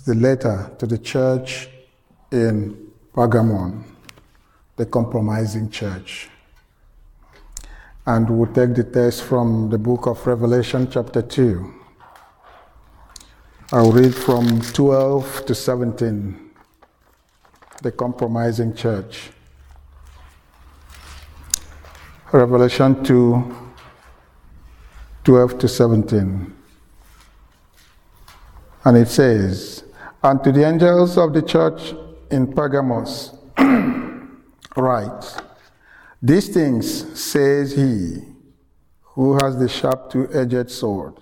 It's the letter to the church in Pergamum, the compromising church. And we'll take the text from the book of Revelation chapter 2. I'll read from 12 to 17, the compromising church. Revelation 2, 12 to 17. And it says, "And to the angels of the church in Pergamos write, these things says he who has the sharp two-edged sword.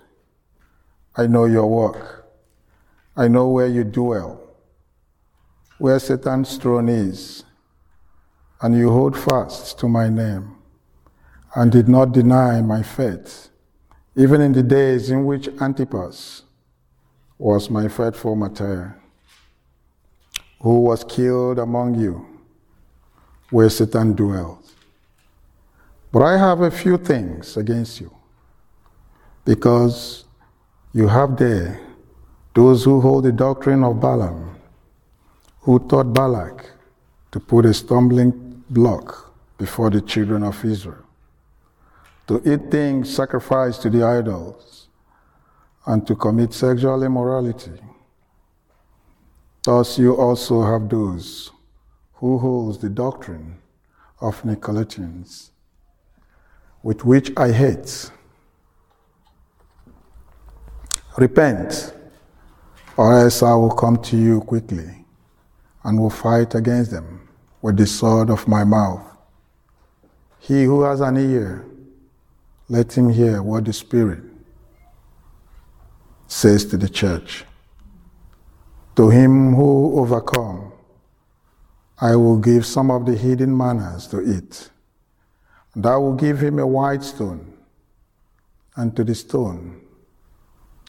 I know your work. I know where you dwell, where Satan's throne is, and you hold fast to my name, and did not deny my faith, even in the days in which Antipas was my faithful martyr, who was killed among you, where Satan dwells. But I have a few things against you, because you have there those who hold the doctrine of Balaam, who taught Balak to put a stumbling block before the children of Israel, to eat things sacrificed to the idols, and to commit sexual immorality. Thus you also have those who hold the doctrine of Nicolaitans, with which I hate. Repent, or else I will come to you quickly, and will fight against them with the sword of my mouth. He who has an ear, let him hear what the Spirit says to the church. To him who overcomes, I will give some of the hidden manna to eat, and I will give him a white stone, and to the stone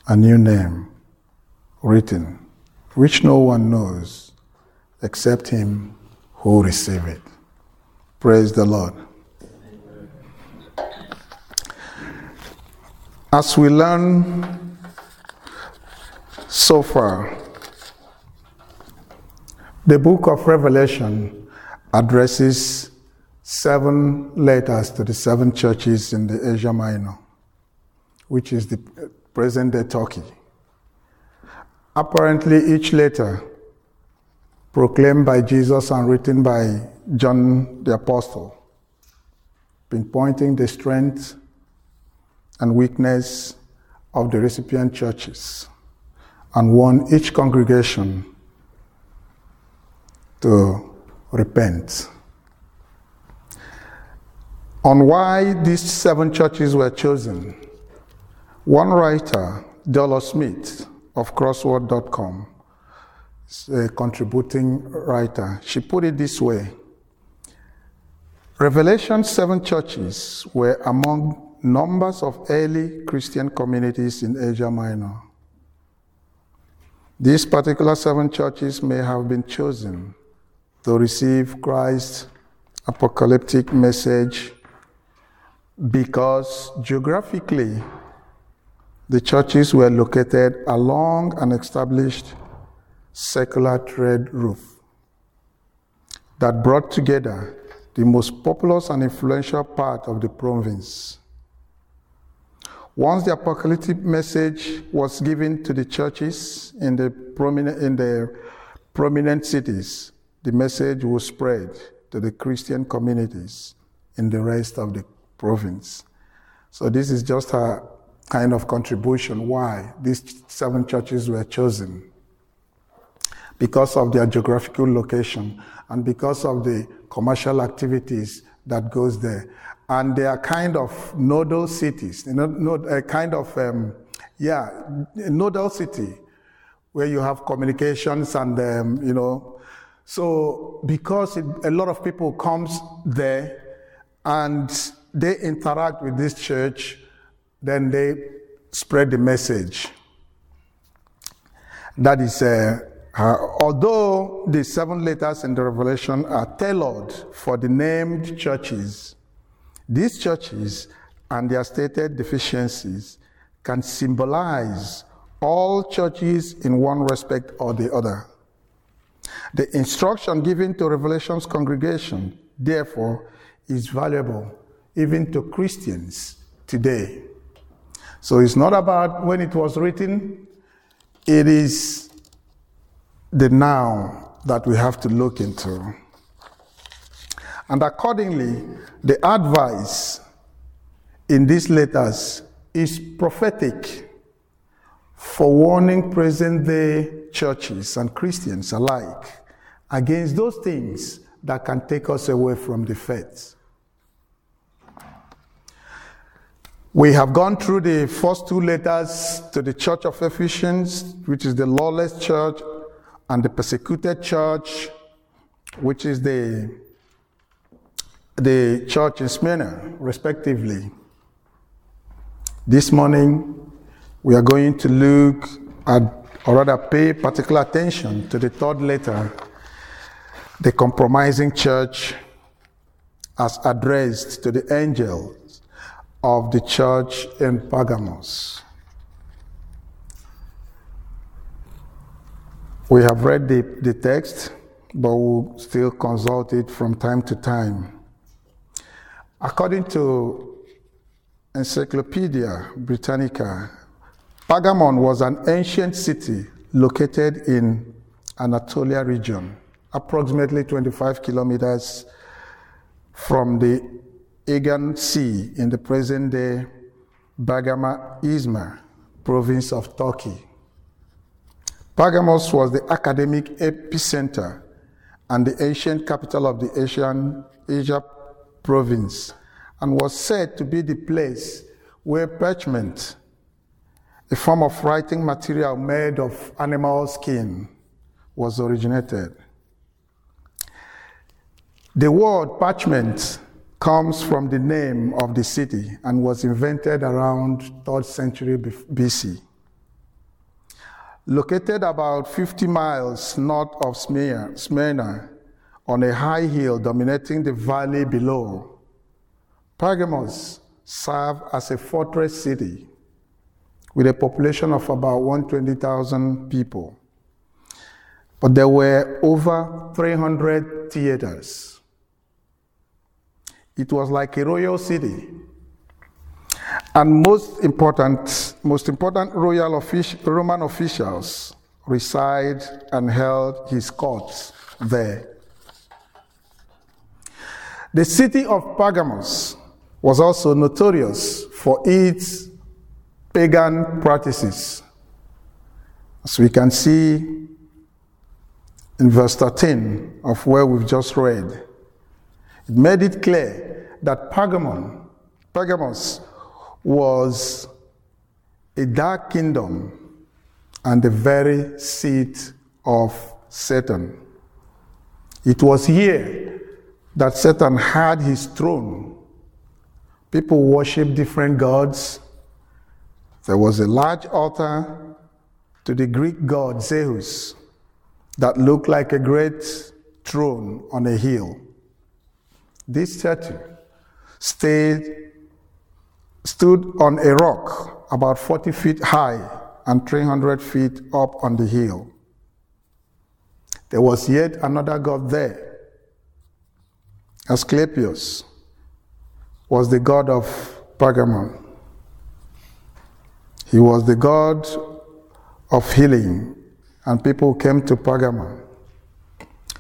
a new name written, which no one knows except him who receives it." Praise the Lord. As we learn so far, the book of Revelation addresses 7 letters to the 7 churches in the Asia Minor, which is the present-day Turkey. Apparently, each letter, proclaimed by Jesus and written by John the Apostle, pinpointing the strength and weakness of the recipient churches, and warn each congregation to repent. On why these 7 churches were chosen, one writer, Dolor Smith of Crossword.com, is a contributing writer. She put it this way: Revelation 7 churches were among numbers of early Christian communities in Asia Minor. These particular 7 churches may have been chosen to receive Christ's apocalyptic message because geographically the churches were located along an established secular trade route that brought together the most populous and influential part of the province. Once the apocalyptic message was given to the churches in the prominent cities, the message was spread to the Christian communities in the rest of the province. So this is just a kind of contribution why these 7 churches were chosen, because of their geographical location and because of the commercial activities that goes there. And they are kind of nodal cities, nodal city where you have communications and, So because a lot of people comes there and they interact with this church, then they spread the message. That is, although the 7 letters in the Revelation are tailored for the named churches, these churches and their stated deficiencies can symbolize all churches in one respect or the other. The instruction given to Revelation's congregation, therefore, is valuable even to Christians today. So it's not about when it was written, it is the now that we have to look into. And accordingly, the advice in these letters is prophetic, forewarning present-day churches and Christians alike against those things that can take us away from the faith. We have gone through the first two letters to the church of Ephesians, which is the lawless church, and the persecuted church, which is the church in Smyrna, respectively. This morning, we are going to look at, or rather pay particular attention to the third letter, the compromising church, as addressed to the angel of the church in Pergamos. We have read the text, but we'll still consult it from time to time. According to Encyclopedia Britannica, Pergamum was an ancient city located in Anatolia region, approximately 25 kilometers from the Aegean Sea in the present-day Bergama Izmir province of Turkey. Pergamos was the academic epicenter and the ancient capital of the Asia province, and was said to be the place where parchment, a form of writing material made of animal skin, was originated. The word parchment comes from the name of the city and was invented around 3rd century BC. Located about 50 miles north of Smyrna, on a high hill dominating the valley below, Pergamos served as a fortress city with a population of about 120,000 people. But there were over 300 theaters. It was like a royal city. And most important royal Roman officials resided and held his courts there. The city of Pergamos was also notorious for its pagan practices, as we can see in verse 13 of where we've just read. It made it clear that Pergamos was a dark kingdom and the very seat of Satan. It was here that Satan had his throne. People worshipped different gods. There was a large altar to the Greek god Zeus that looked like a great throne on a hill. This statue stood on a rock about 40 feet high and 300 feet up on the hill. There was yet another god there. Asclepius was the god of Pergamum. He was the god of healing, and people came to Pergamum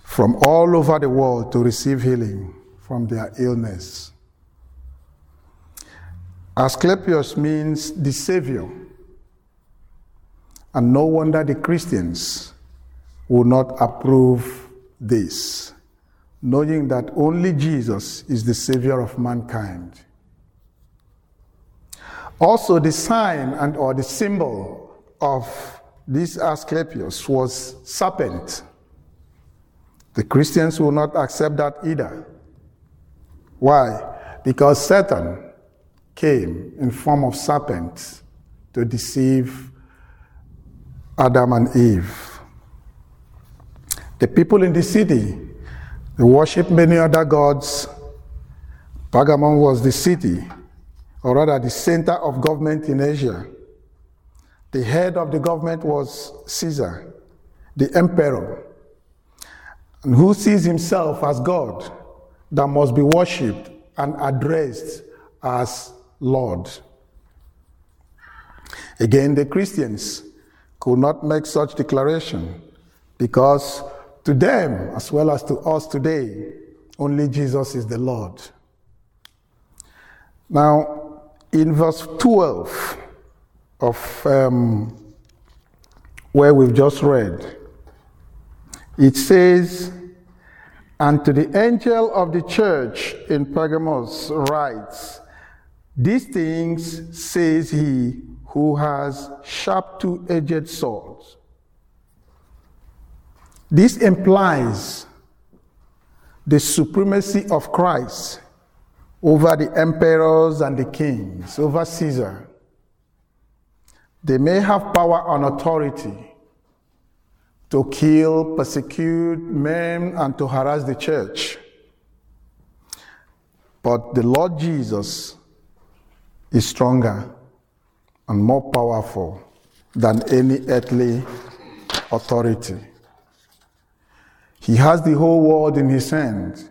from all over the world to receive healing from their illness. Asclepius means the Savior, and no wonder the Christians will not approve this, knowing that only Jesus is the Savior of mankind. Also, the sign and or the symbol of this Asclepius was serpent. The Christians will not accept that either. Why? Because Satan came in form of serpent to deceive Adam and Eve. The people in the city, they worshiped many other gods. Pergamum was the city, or rather the center of government in Asia. The head of the government was Caesar, the emperor. And who sees himself as God, that must be worshipped and addressed as Lord. Again, the Christians could not make such declaration, because to them, as well as to us today, only Jesus is the Lord. Now, in verse 12 of where we've just read, it says, "And to the angel of the church in Pergamos writes, these things says he who has sharp two-edged swords." This implies the supremacy of Christ over the emperors and the kings, over Caesar. They may have power and authority to kill, persecute, maim, and to harass the church. But the Lord Jesus is stronger and more powerful than any earthly authority. He has the whole world in his hand.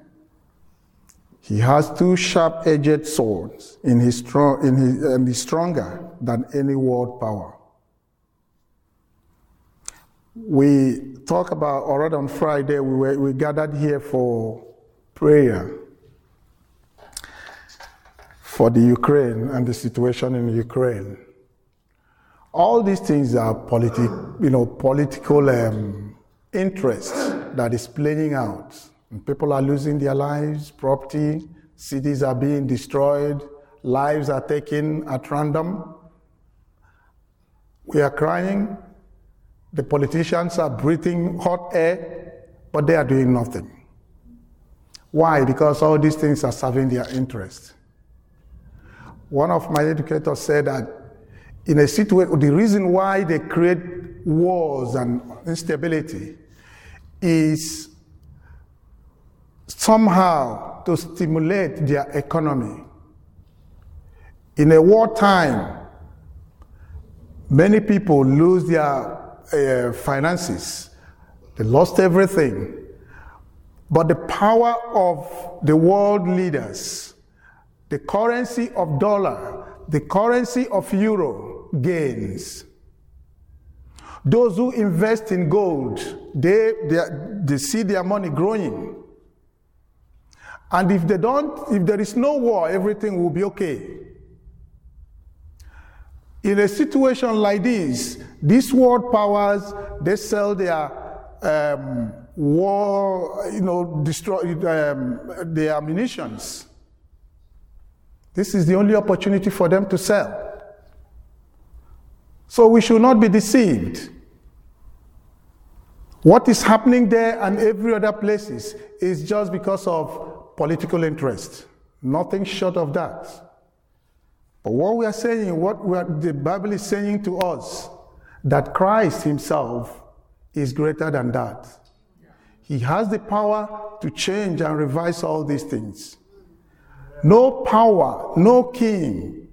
He has two sharp-edged swords, and he's stronger than any world power. We talked about, or rather on Friday, we gathered here for prayer for the Ukraine and the situation in Ukraine. All these things are political interest that is playing out. And people are losing their lives, property, cities are being destroyed, lives are taken at random. We are crying. The politicians are breathing hot air, but they are doing nothing. Why? Because all these things are serving their interest. One of my educators said that in a situation, the reason why they create wars and instability is somehow to stimulate their economy. In a wartime, many people lose their finances. They lost everything. But the power of the world leaders, the currency of dollar, the currency of euro gains. Those who invest in gold, they see their money growing. And if there is no war, everything will be okay. In a situation like this, these world powers, they sell their their ammunitions. This is the only opportunity for them to sell. So we should not be deceived. What is happening there and every other places is just because of political interest. Nothing short of that. But what we are saying, the Bible is saying to us, that Christ himself is greater than that. He has the power to change and revise all these things. No power, no king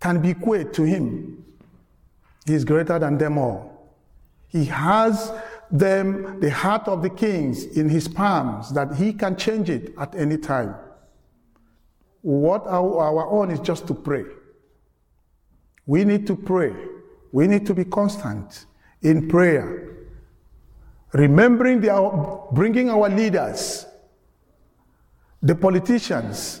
can be equated to him. He is greater than them all. He has the heart of the kings in his palms, that he can change it at any time. What our own is just to pray. We need to pray. We need to be constant in prayer, remembering bringing our leaders, the politicians,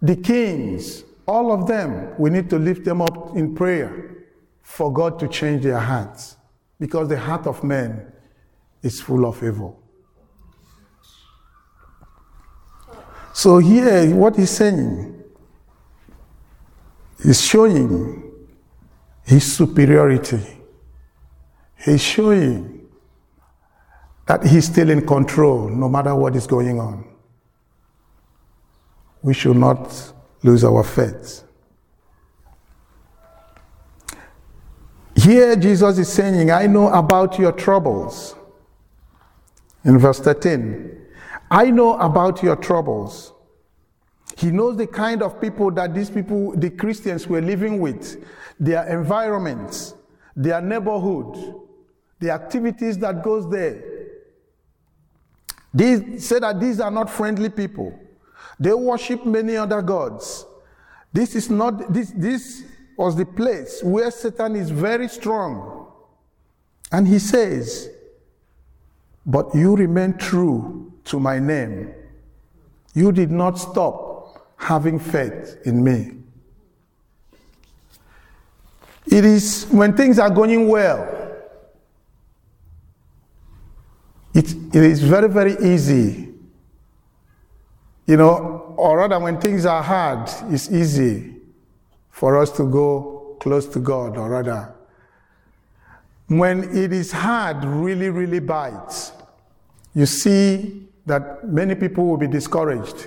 the kings, all of them, we need to lift them up in prayer for God to change their hearts, because the heart of man is full of evil. So here, what he's saying is showing his superiority. He's showing that he's still in control, no matter what is going on. We should not lose our faith. Here Jesus is saying, I know about your troubles. In verse 13, I know about your troubles. He knows the kind of people that these people, the Christians, were living with, their environments, their neighborhood, the activities that goes there. They say that these are not friendly people. They worship many other gods. This was the place where Satan is very strong. And he says, but you remain true to my name. You did not stop having faith in me. It is when things are going well, it is very, very easy. Or rather, when things are hard, it's easy for us to go close to God, or rather. When it is hard, really, really bites. You see that many people will be discouraged.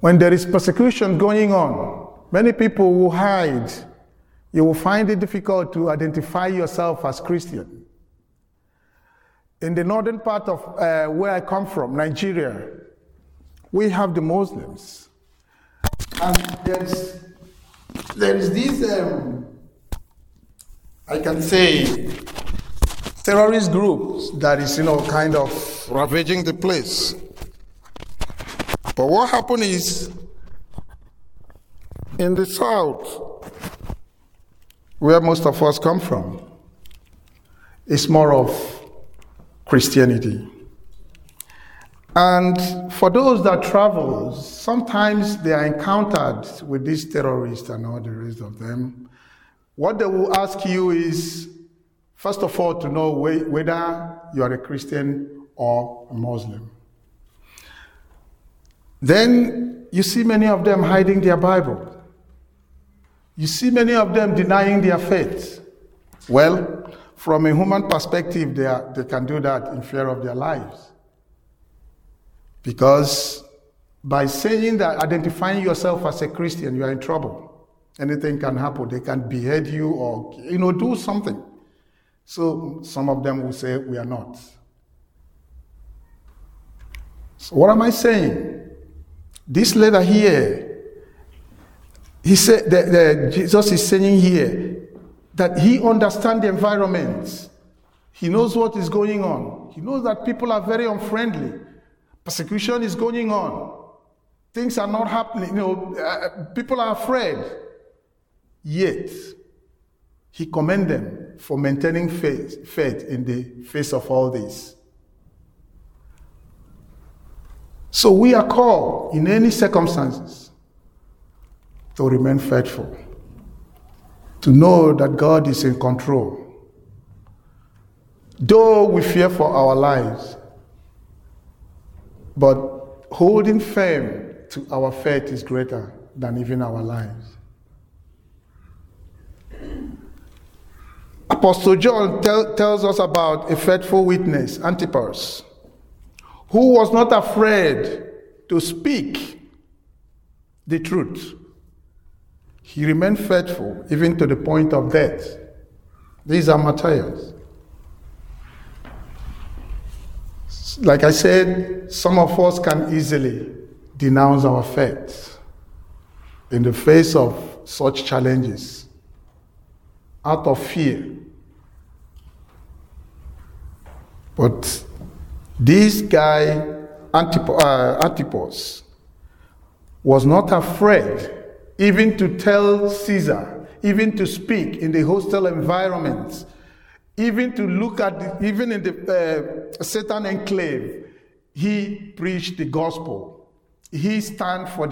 When there is persecution going on, many people will hide. You will find it difficult to identify yourself as Christian. In the northern part of where I come from, Nigeria, we have the Muslims. And there is this, I can say, terrorist groups that is, kind of ravaging the place. But what happened is, in the south, where most of us come from, it's more of Christianity. And for those that travel, sometimes they are encountered with these terrorists and all the rest of them. What they will ask you is, first of all, to know whether you are a Christian or a Muslim. Then you see many of them hiding their Bible. You see many of them denying their faith. Well, from a human perspective, they can do that in fear of their lives. Because by saying that, identifying yourself as a Christian, you are in trouble. Anything can happen. They can behead you or, do something. So some of them will say, we are not. So what am I saying? This letter here, he said that Jesus is saying here that he understands the environment. He knows what is going on. He knows that people are very unfriendly. Persecution is going on. Things are not happening. People are afraid. Yet, he commends them for maintaining faith in the face of all this. So we are called, in any circumstances, to remain faithful. To know that God is in control. Though we fear for our lives, but holding firm to our faith is greater than even our lives. Apostle John tells us about a faithful witness, Antipas, who was not afraid to speak the truth. He remained faithful even to the point of death. These are martyrs. Like I said, some of us can easily denounce our faith in the face of such challenges out of fear. But this guy, Antipas, was not afraid even to tell Caesar, even to speak in the hostile environment, even to look at, even in the Satan enclave, he preached the gospel. He stand for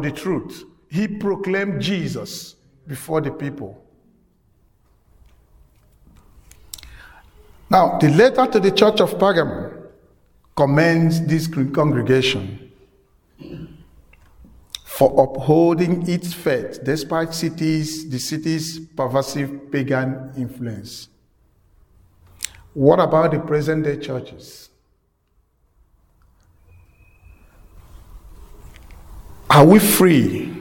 the truth. He proclaimed Jesus before the people. Now, the letter to the church of Pergamum commends this congregation for upholding its faith despite the city's pervasive pagan influence. What about the present-day churches? Are we free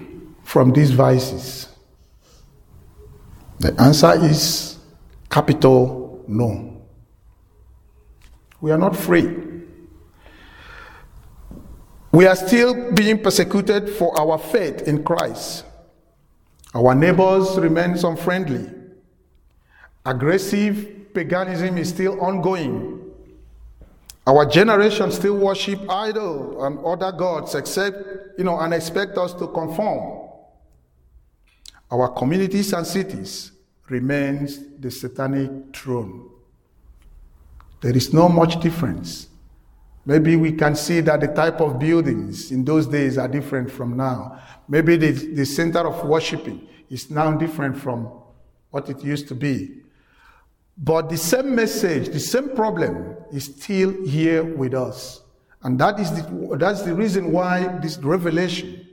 from these vices? The answer is capital no. We are not free. We are still being persecuted for our faith in Christ. Our neighbors remain unfriendly. Aggressive paganism is still ongoing. Our generation still worship idols and other gods and expect us to conform. Our communities and cities remains the satanic throne. There is no much difference. Maybe we can see that the type of buildings in those days are different from now. Maybe the center of worshiping is now different from what it used to be. But the same message, the same problem is still here with us. And that's the reason why this revelation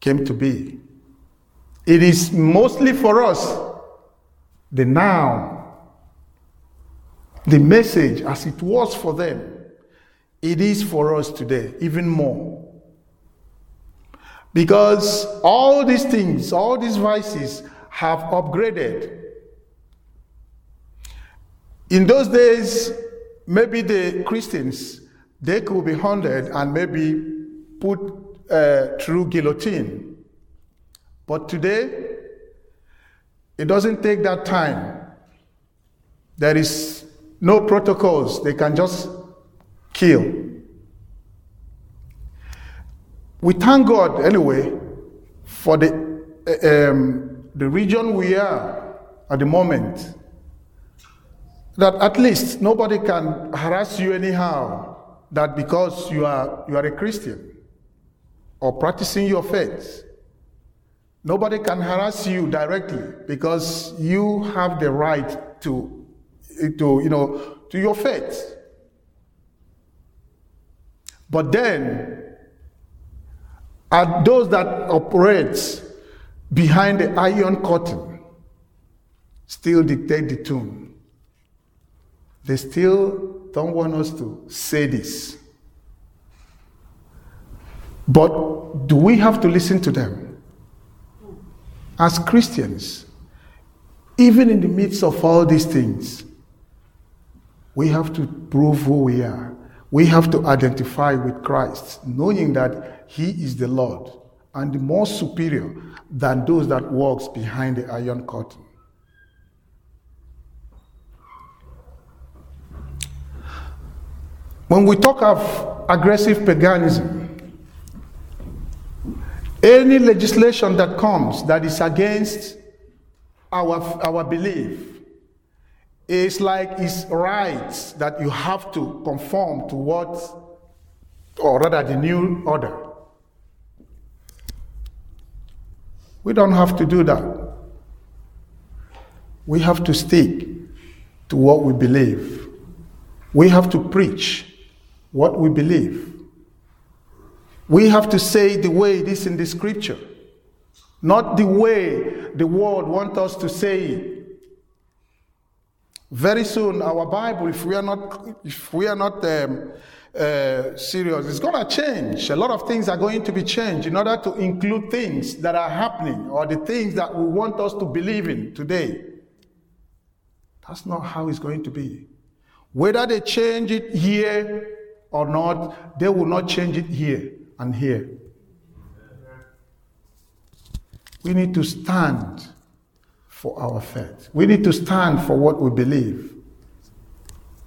came to be. It is mostly for us, the now, the message as it was for them, it is for us today, even more. Because all these things, all these vices have upgraded. In those days, maybe the Christians, they could be hunted and maybe put through guillotine. But today, it doesn't take that time. There is no protocols, they can just kill. We thank God anyway for the region we are at the moment, that at least nobody can harass you anyhow, that because you are a Christian or practicing your faith. Nobody can harass you directly because you have the right to your faith. But then, are those that operate behind the iron curtain still dictate the tune? They still don't want us to say this. But do we have to listen to them? As Christians, even in the midst of all these things, we have to prove who we are. We have to identify with Christ, knowing that he is the Lord and more superior than those that walks behind the iron curtain. When we talk of aggressive paganism, any legislation that comes that is against our belief, it's like it's right that you have to conform to the new order. We don't have to do that. We have to stick to what we believe. We have to preach what we believe. We have to say the way it is in the scripture, not the way the world wants us to say it. Very soon, our Bible, if we are not serious, it's going to change. A lot of things are going to be changed in order to include things that are happening or the things that we want us to believe in today. That's not how it's going to be. Whether they change it here or not, they will not change it here and here. We need to stand for our faith. We need to stand for what we believe.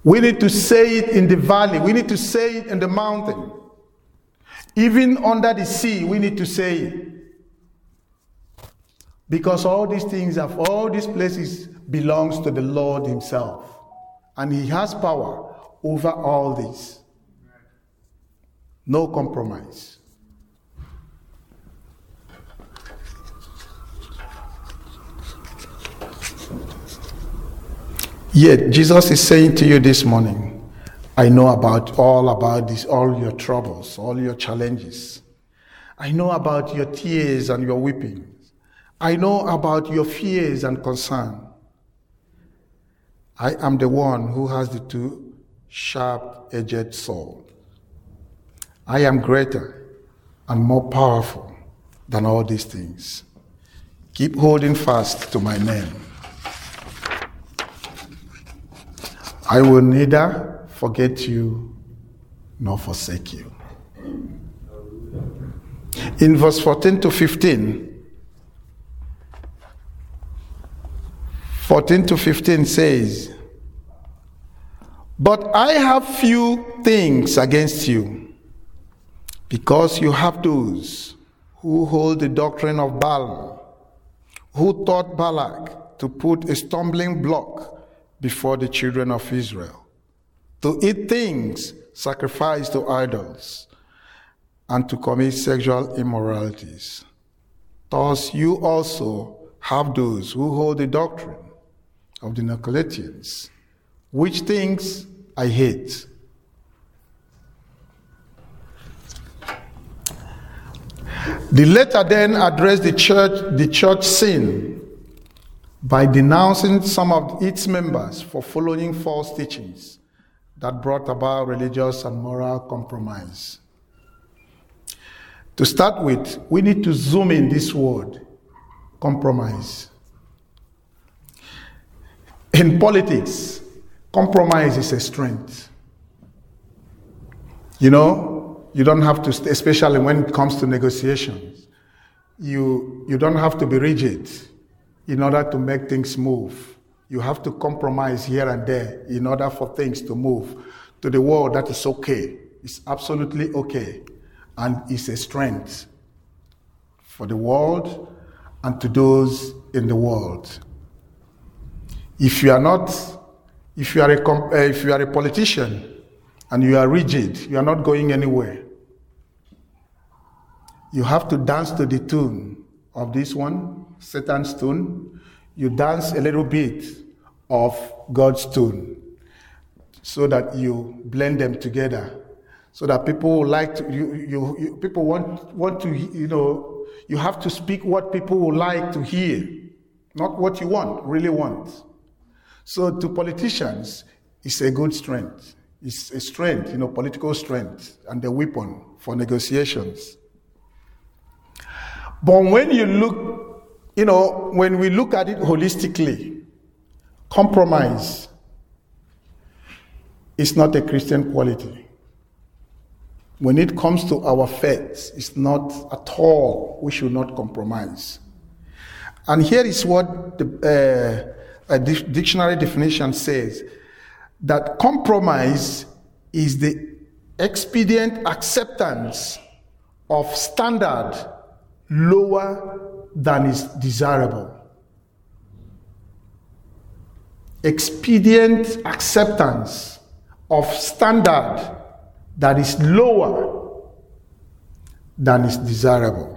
We need to say it in the valley. We need to say it in the mountain. Even under the sea, we need to say it. Because all these things of all these places belongs to the Lord himself. And he has power over all this. No compromise. Yet Jesus is saying to you this morning, I know about this, all your troubles, all your challenges. I know about your tears and your weeping. I know about your fears and concern. I am the one who has the two sharp-edged sword. I am greater and more powerful than all these things. Keep holding fast to my name. I will neither forget you nor forsake you. In verse 14 to 15, 14 to 15 says, but I have few things against you, because you have those who hold the doctrine of Balaam, who taught Balak to put a stumbling block before the children of Israel, to eat things sacrificed to idols, and to commit sexual immoralities. Thus you also have those who hold the doctrine of the Nicolaitans, which things I hate. The letter then addressed the church sin by denouncing some of its members for following false teachings that brought about religious and moral compromise. To start with, we need to zoom in this word, compromise. In politics, compromise is a strength. You know, you don't have to, especially when it comes to negotiations, you don't have to be rigid in order to make things move. You have to compromise here and there in order for things to move to the world that is okay. It's absolutely okay. And is a strength for the world and to those in the world. If you are a politician and you are rigid, you are not going anywhere. You have to dance to the tune of this one, Satan's tune. You dance a little bit of God's tune so that you blend them together. So that people like to, people want to, you know, you have to speak what people would like to hear, not what you really want. So to politicians, it's a good strength. It's a strength, you know, political strength and a weapon for negotiations. But when you look, you know, when we look at it holistically, compromise is not a Christian quality. When it comes to our faith, it's not at all, we should not compromise. And here is what a dictionary definition says, that compromise is the expedient acceptance of standard lower than is desirable. Expedient acceptance of standard that is lower than is desirable.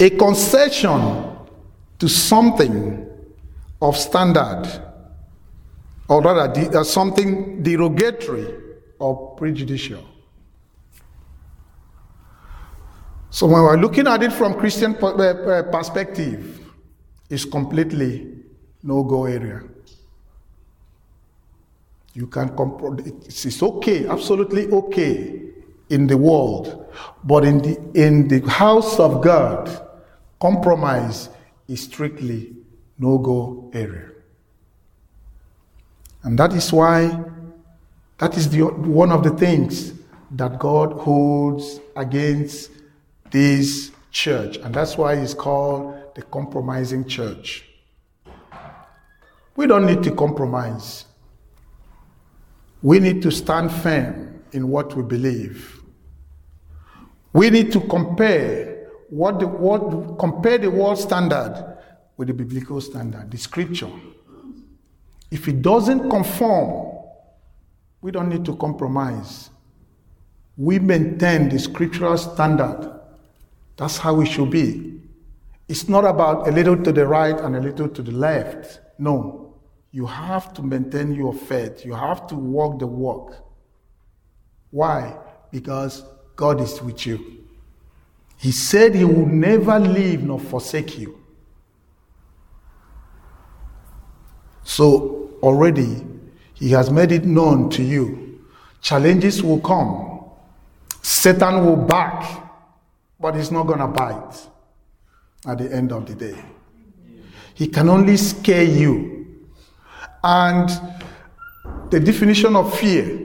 A concession to something of standard, or rather something derogatory or prejudicial. So when we're looking at it from Christian perspective, it's completely no-go area. You can compromise. It's okay, absolutely okay in the world, but in the house of God, compromise is strictly no-go area. And that is why, that is one of the things that God holds against this church, and that's why it's called the compromising church. We don't need to compromise. We need to stand firm in what we believe. We need to compare the world standard with the biblical standard, the scripture. If it doesn't conform, we don't need to compromise. We maintain the scriptural standard. That's how it should be. It's not about a little to the right and a little to the left. No. You have to maintain your faith. You have to walk the walk. Why? Because God is with you. He said he will never leave nor forsake you. So already he has made it known to you. Challenges will come. Satan will back, but he's not going to bite at the end of the day. He can only scare you. And the definition of fear,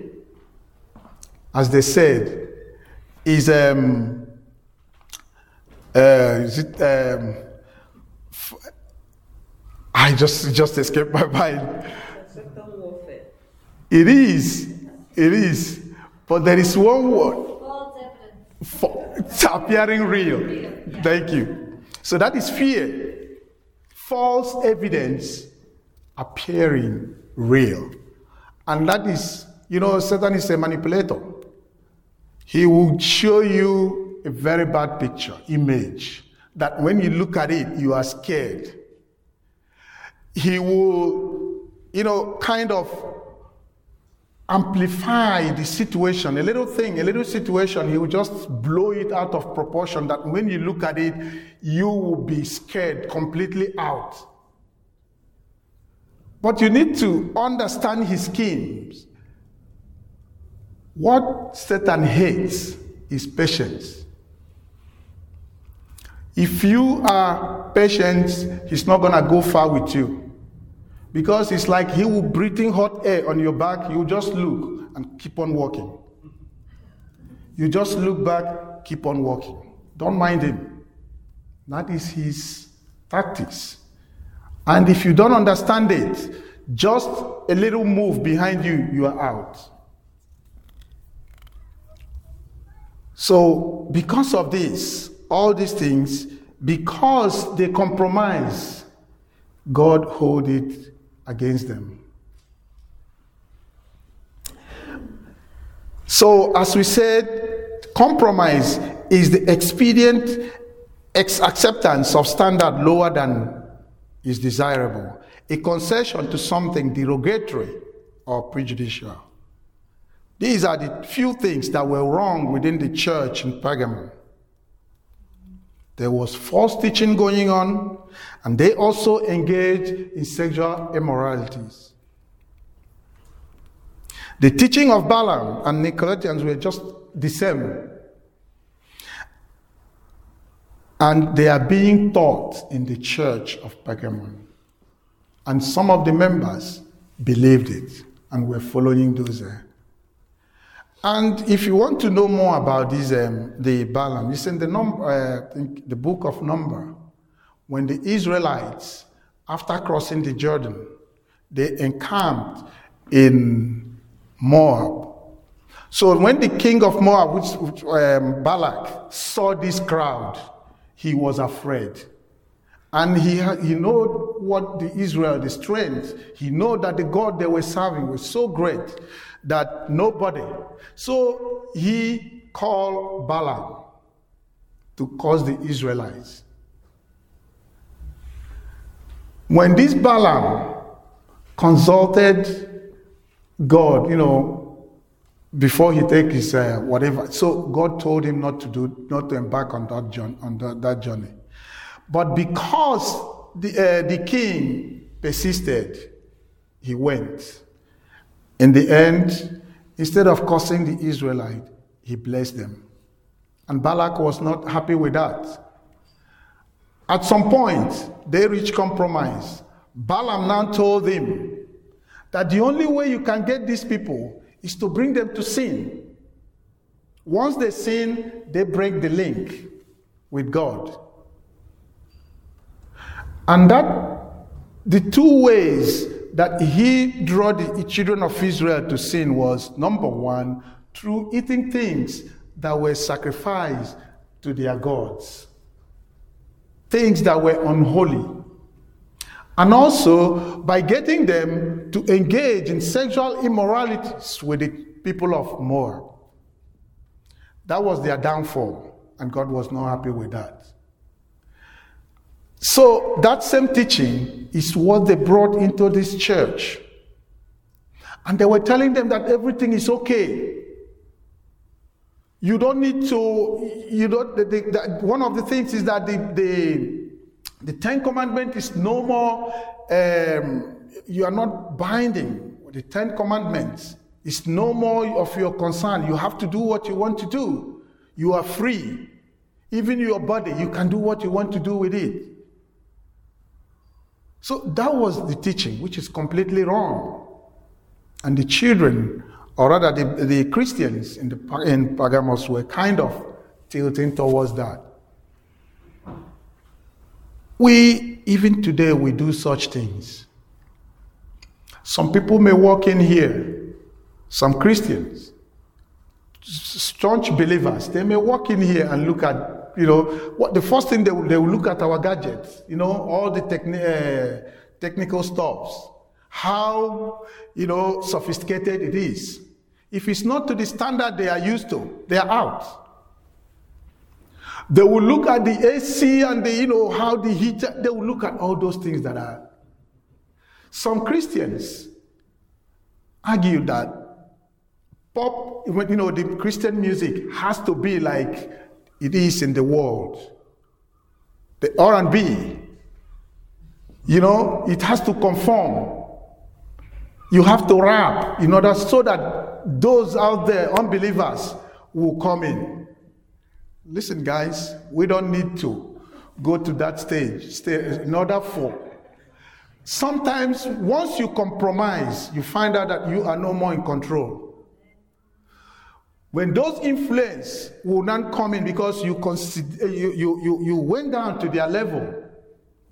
as they said, I just escaped my mind. Second warfare. It is. But there is one word. It's appearing real. Thank you. So that is fear. False evidence appearing real. And that is, Satan is a manipulator. He will show you a very bad picture, image, that when you look at it, you are scared. He will, kind of amplify the situation. A little situation, he will just blow it out of proportion that when you look at it, you will be scared completely out. But you need to understand his schemes. What Satan hates is patience. If you are patient, he's not going to go far with you. Because it's like he will breathe in hot air on your back, you just look and keep on walking. You just look back, keep on walking. Don't mind him. That is his tactics. And if you don't understand it, just a little move behind you, you are out. So because of this, all these things, because they compromise, God hold it against them. So, as we said, compromise is the expedient acceptance of standard lower than is desirable, a concession to something derogatory or prejudicial. These are the few things that were wrong within the church in Pergamum. There was false teaching going on, and they also engaged in sexual immoralities. The teaching of Balaam and Nicolaitans were just the same. And they are being taught in the church of Pergamum. And some of the members believed it and were following those. And if you want to know more about this, the Balaam, it's in the book of Numbers, when the Israelites, after crossing the Jordan, they encamped in Moab. So when the king of Moab, Balak, saw this crowd, he was afraid. And he knew what the strength, he knew that the God they were serving was so great that nobody. So he called Balaam to curse the Israelites. When this Balaam consulted God, before he take his whatever, so God told him not to embark on that journey. But because the king persisted, he went. In the end, instead of cursing the Israelites, he blessed them. And Balak was not happy with that. At some point, they reached compromise. Balaam now told him that the only way you can get these people is to bring them to sin. Once they sin, they break the link with God. And that, the two ways that he drew the children of Israel to sin was, number one, through eating things that were sacrificed to their gods, things that were unholy, and also by getting them to engage in sexual immoralities with the people of Moab. That was their downfall, and God was not happy with that. So that same teaching is what they brought into this church. And they were telling them that everything is okay. You don't need to, one of the things is that the Ten Commandments is no more, you are not binding. The Ten Commandments is no more of your concern. You have to do what you want to do. You are free. Even your body, you can do what you want to do with it. So that was the teaching, which is completely wrong. And the children, or rather the Christians in Pergamos were kind of tilting towards that. We, even today, we do such things. Some people may walk in here, some Christians, staunch believers, they may walk in here and look at, what the first thing they will look at our gadgets, all the technical stuffs, how, sophisticated it is. If it's not to the standard they are used to, they are out. They will look at the AC and the, how the heater, they will look at all those things that are. Some Christians argue that pop, the Christian music has to be like it is in the world. The R&B, it has to conform. You have to rap in order so that those out there, unbelievers, will come in. Listen, guys, we don't need to go to that stage in order for. Sometimes, once you compromise, you find out that you are no more in control. When those influences will not come in because you went down to their level,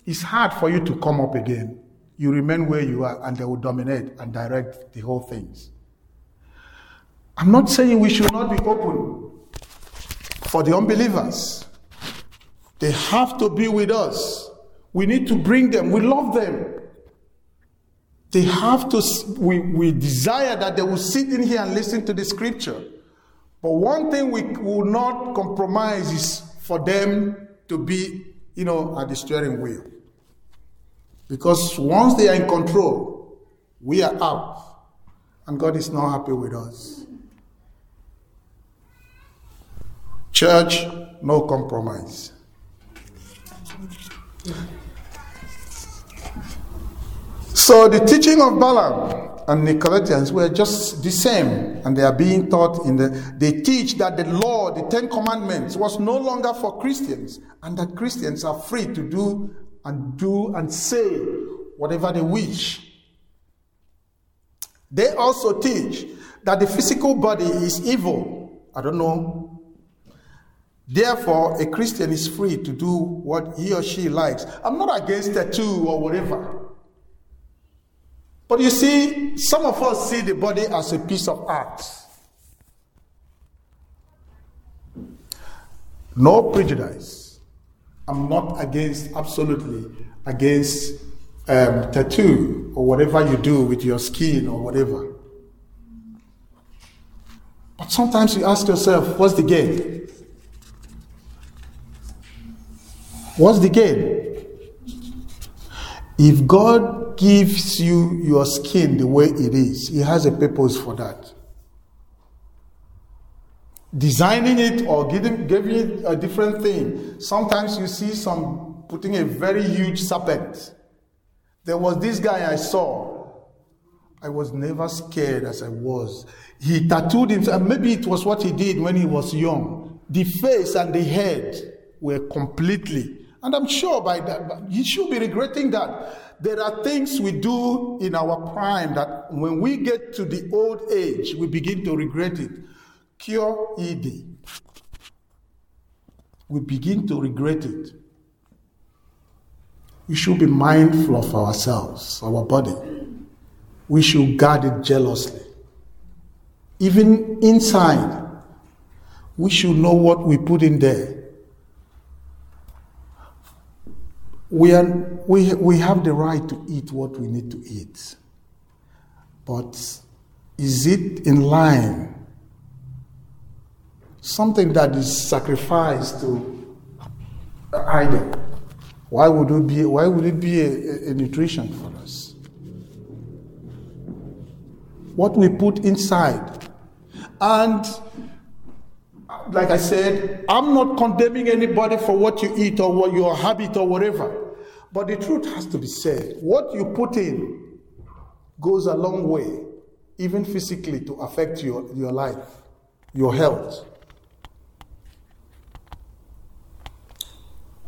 it's hard for you to come up again. You remain where you are, and they will dominate and direct the whole things. I'm not saying we should not be open. For the unbelievers, they have to be with us. We need to bring them. We love them. They have to. We desire that they will sit in here and listen to the scripture. But one thing we will not compromise is for them to be, at the steering wheel. Because once they are in control, we are out, and God is not happy with us. Church, no compromise. So the teaching of Balaam and Nicolaitans were just the same, and they are being taught they teach that the law, the Ten Commandments, was no longer for Christians, and that Christians are free to do and say whatever they wish. They also teach that the physical body is evil. I don't know. Therefore, a Christian is free to do what he or she likes. I'm not against tattoo or whatever. But you see, some of us see the body as a piece of art. No prejudice. I'm not absolutely against tattoo or whatever you do with your skin or whatever. But sometimes you ask yourself, what's the game? What's the gain? If God gives you your skin the way it is, He has a purpose for that. Designing it or giving it a different thing. Sometimes you see some putting a very huge serpent. There was this guy I saw. I was never scared as I was. He tattooed himself. Maybe it was what he did when he was young. The face and the head were completely. And I'm sure by that, you should be regretting that. There are things we do in our prime that when we get to the old age, we begin to regret it. Cure ED. We begin to regret it. We should be mindful of ourselves, our body. We should guard it jealously. Even inside, we should know what we put in there. We have the right to eat what we need to eat. But is it in line? Something that is sacrificed to an idol. Why would it be a nutrition for us? What we put inside. And like I said, I'm not condemning anybody for what you eat or what your habit or whatever. But the truth has to be said. What you put in goes a long way, even physically, to affect your life, your health.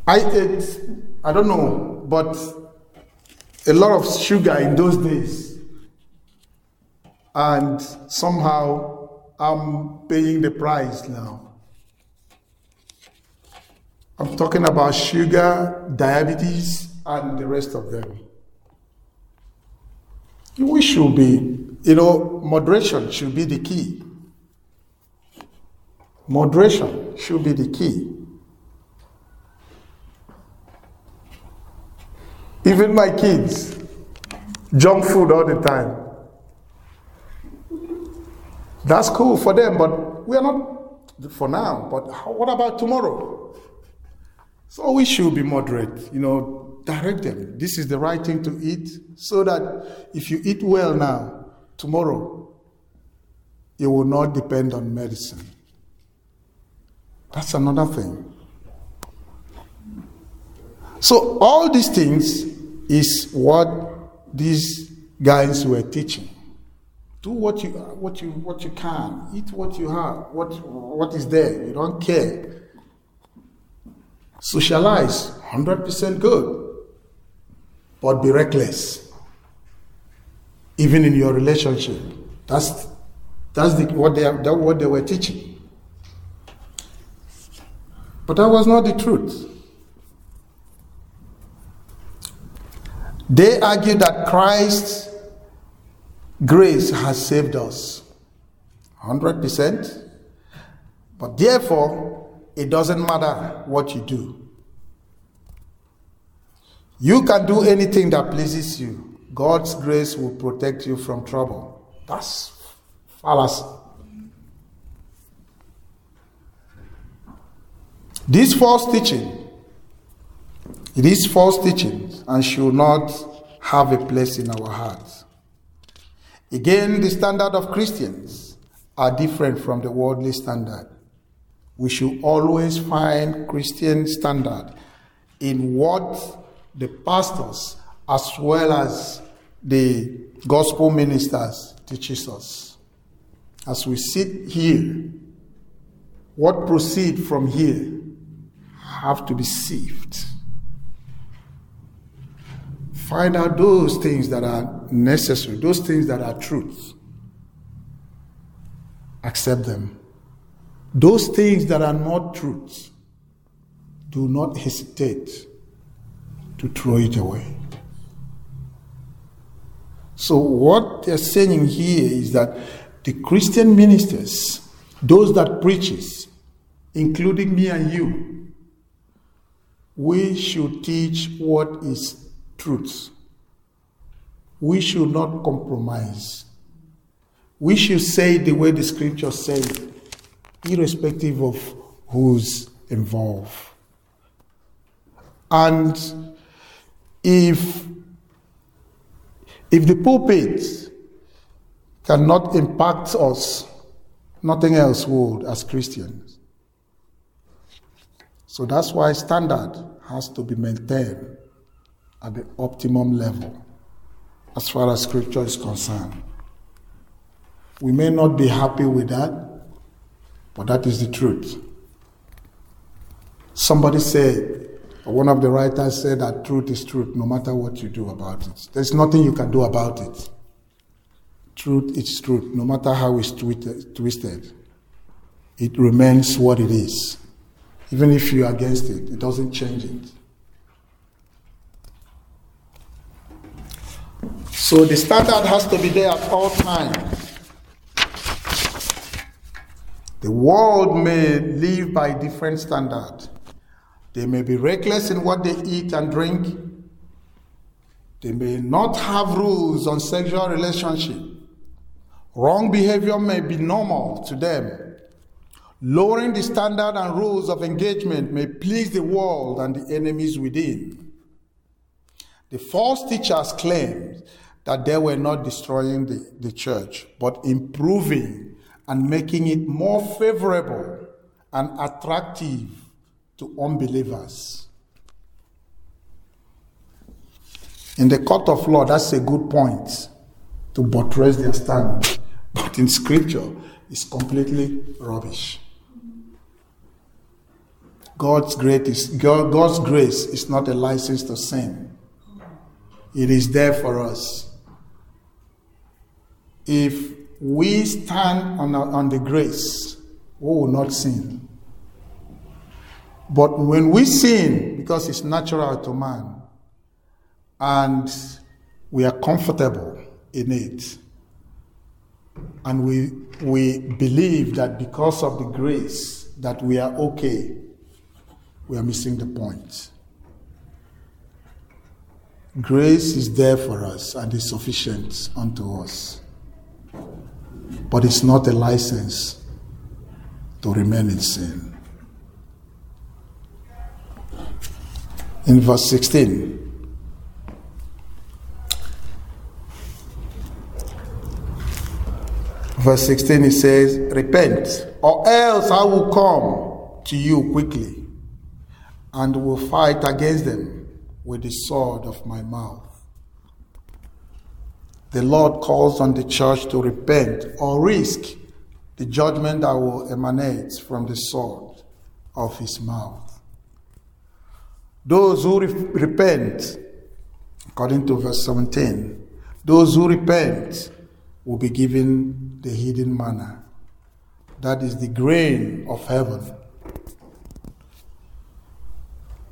I ate, I don't know, but a lot of sugar in those days. and somehow I'm paying the price now. I'm talking about sugar, diabetes, and the rest of them. We should be, moderation should be the key. Moderation should be the key. Even my kids, junk food all the time. That's cool for them, but we are not for now. But what about tomorrow? So we should be moderate, direct them. This is the right thing to eat, so that if you eat well now, tomorrow, you will not depend on medicine. That's another thing. So all these things is what these guys were teaching. Do what you can, eat what you have, what is there. You don't care. Socialize, 100% good, but be reckless. Even in your relationship, that's what they were teaching. But that was not the truth. They argued that Christ's grace has saved us, 100%. But therefore, it doesn't matter what you do. You can do anything that pleases you. God's grace will protect you from trouble. That's fallacy. This false teaching, it is false teaching and should not have a place in our hearts. Again, the standard of Christians are different from the worldly standard. We should always find Christian standard in what the pastors as well as the gospel ministers teaches us. As we sit here, what proceeds from here have to be sieved. Find out those things that are necessary, those things that are truth. Accept them. Those things that are not truth, do not hesitate to throw it away. So what they're saying here is that the Christian ministers, those that preaches, including me and you, we should teach what is truth. We should not compromise. We should say it the way the scripture says, irrespective of who's involved. And if the pulpit cannot impact us, nothing else would as Christians. So that's why standard has to be maintained at the optimum level, as far as scripture is concerned. We may not be happy with that, but that is the truth. Somebody said, one of the writers said that truth is truth, no matter what you do about it. There's nothing you can do about it. Truth is truth, no matter how it's twisted. It remains what it is. Even if you're against it, it doesn't change it. So the standard has to be there at all times. The world may live by different standards. They may be reckless in what they eat and drink. They may not have rules on sexual relationship. Wrong behavior may be normal to them. Lowering the standard and rules of engagement may please the world and the enemies within. The false teachers claimed that they were not destroying the church, but improving and making it more favorable and attractive to unbelievers. In the court of law, that's a good point to buttress their stand, but in scripture, it's completely rubbish. God's grace is not a license to sin. It is there for us. If we stand on the grace, we will not sin. But when we sin, because it's natural to man, and we are comfortable in it, and we believe that because of the grace that we are okay, we are missing the point. Grace is there for us and is sufficient unto us. But it's not a license to remain in sin. In verse 16, it says, repent, or else I will come to you quickly and will fight against them with the sword of my mouth. The Lord calls on the church to repent or risk the judgment that will emanate from the sword of his mouth. Those who repent, according to verse 17, those who repent will be given the hidden manna. That is the grain of heaven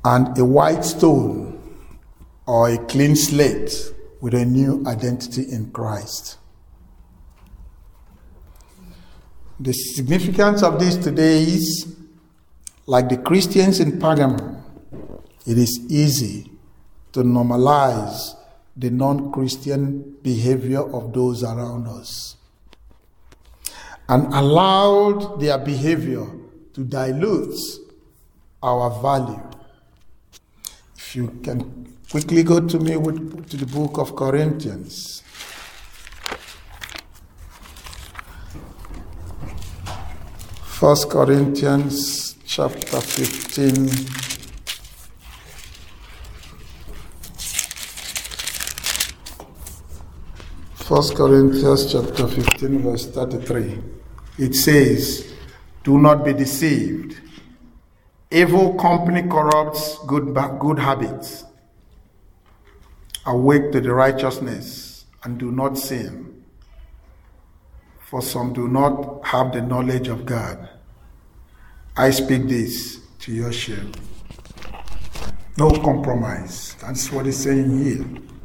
and a white stone or a clean slate with a new identity in Christ. The significance of this today is, like the Christians in Pergamum, it is easy to normalize the non-Christian behavior of those around us and allowed their behavior to dilute our value. If you can quickly go to me to the book of Corinthians. First Corinthians chapter 15. First Corinthians chapter 15 verse 33. It says, do not be deceived. Evil company corrupts good habits. Awake to the righteousness and do not sin, for some do not have the knowledge of God. I speak this to your shame. No compromise. That's what he's saying here.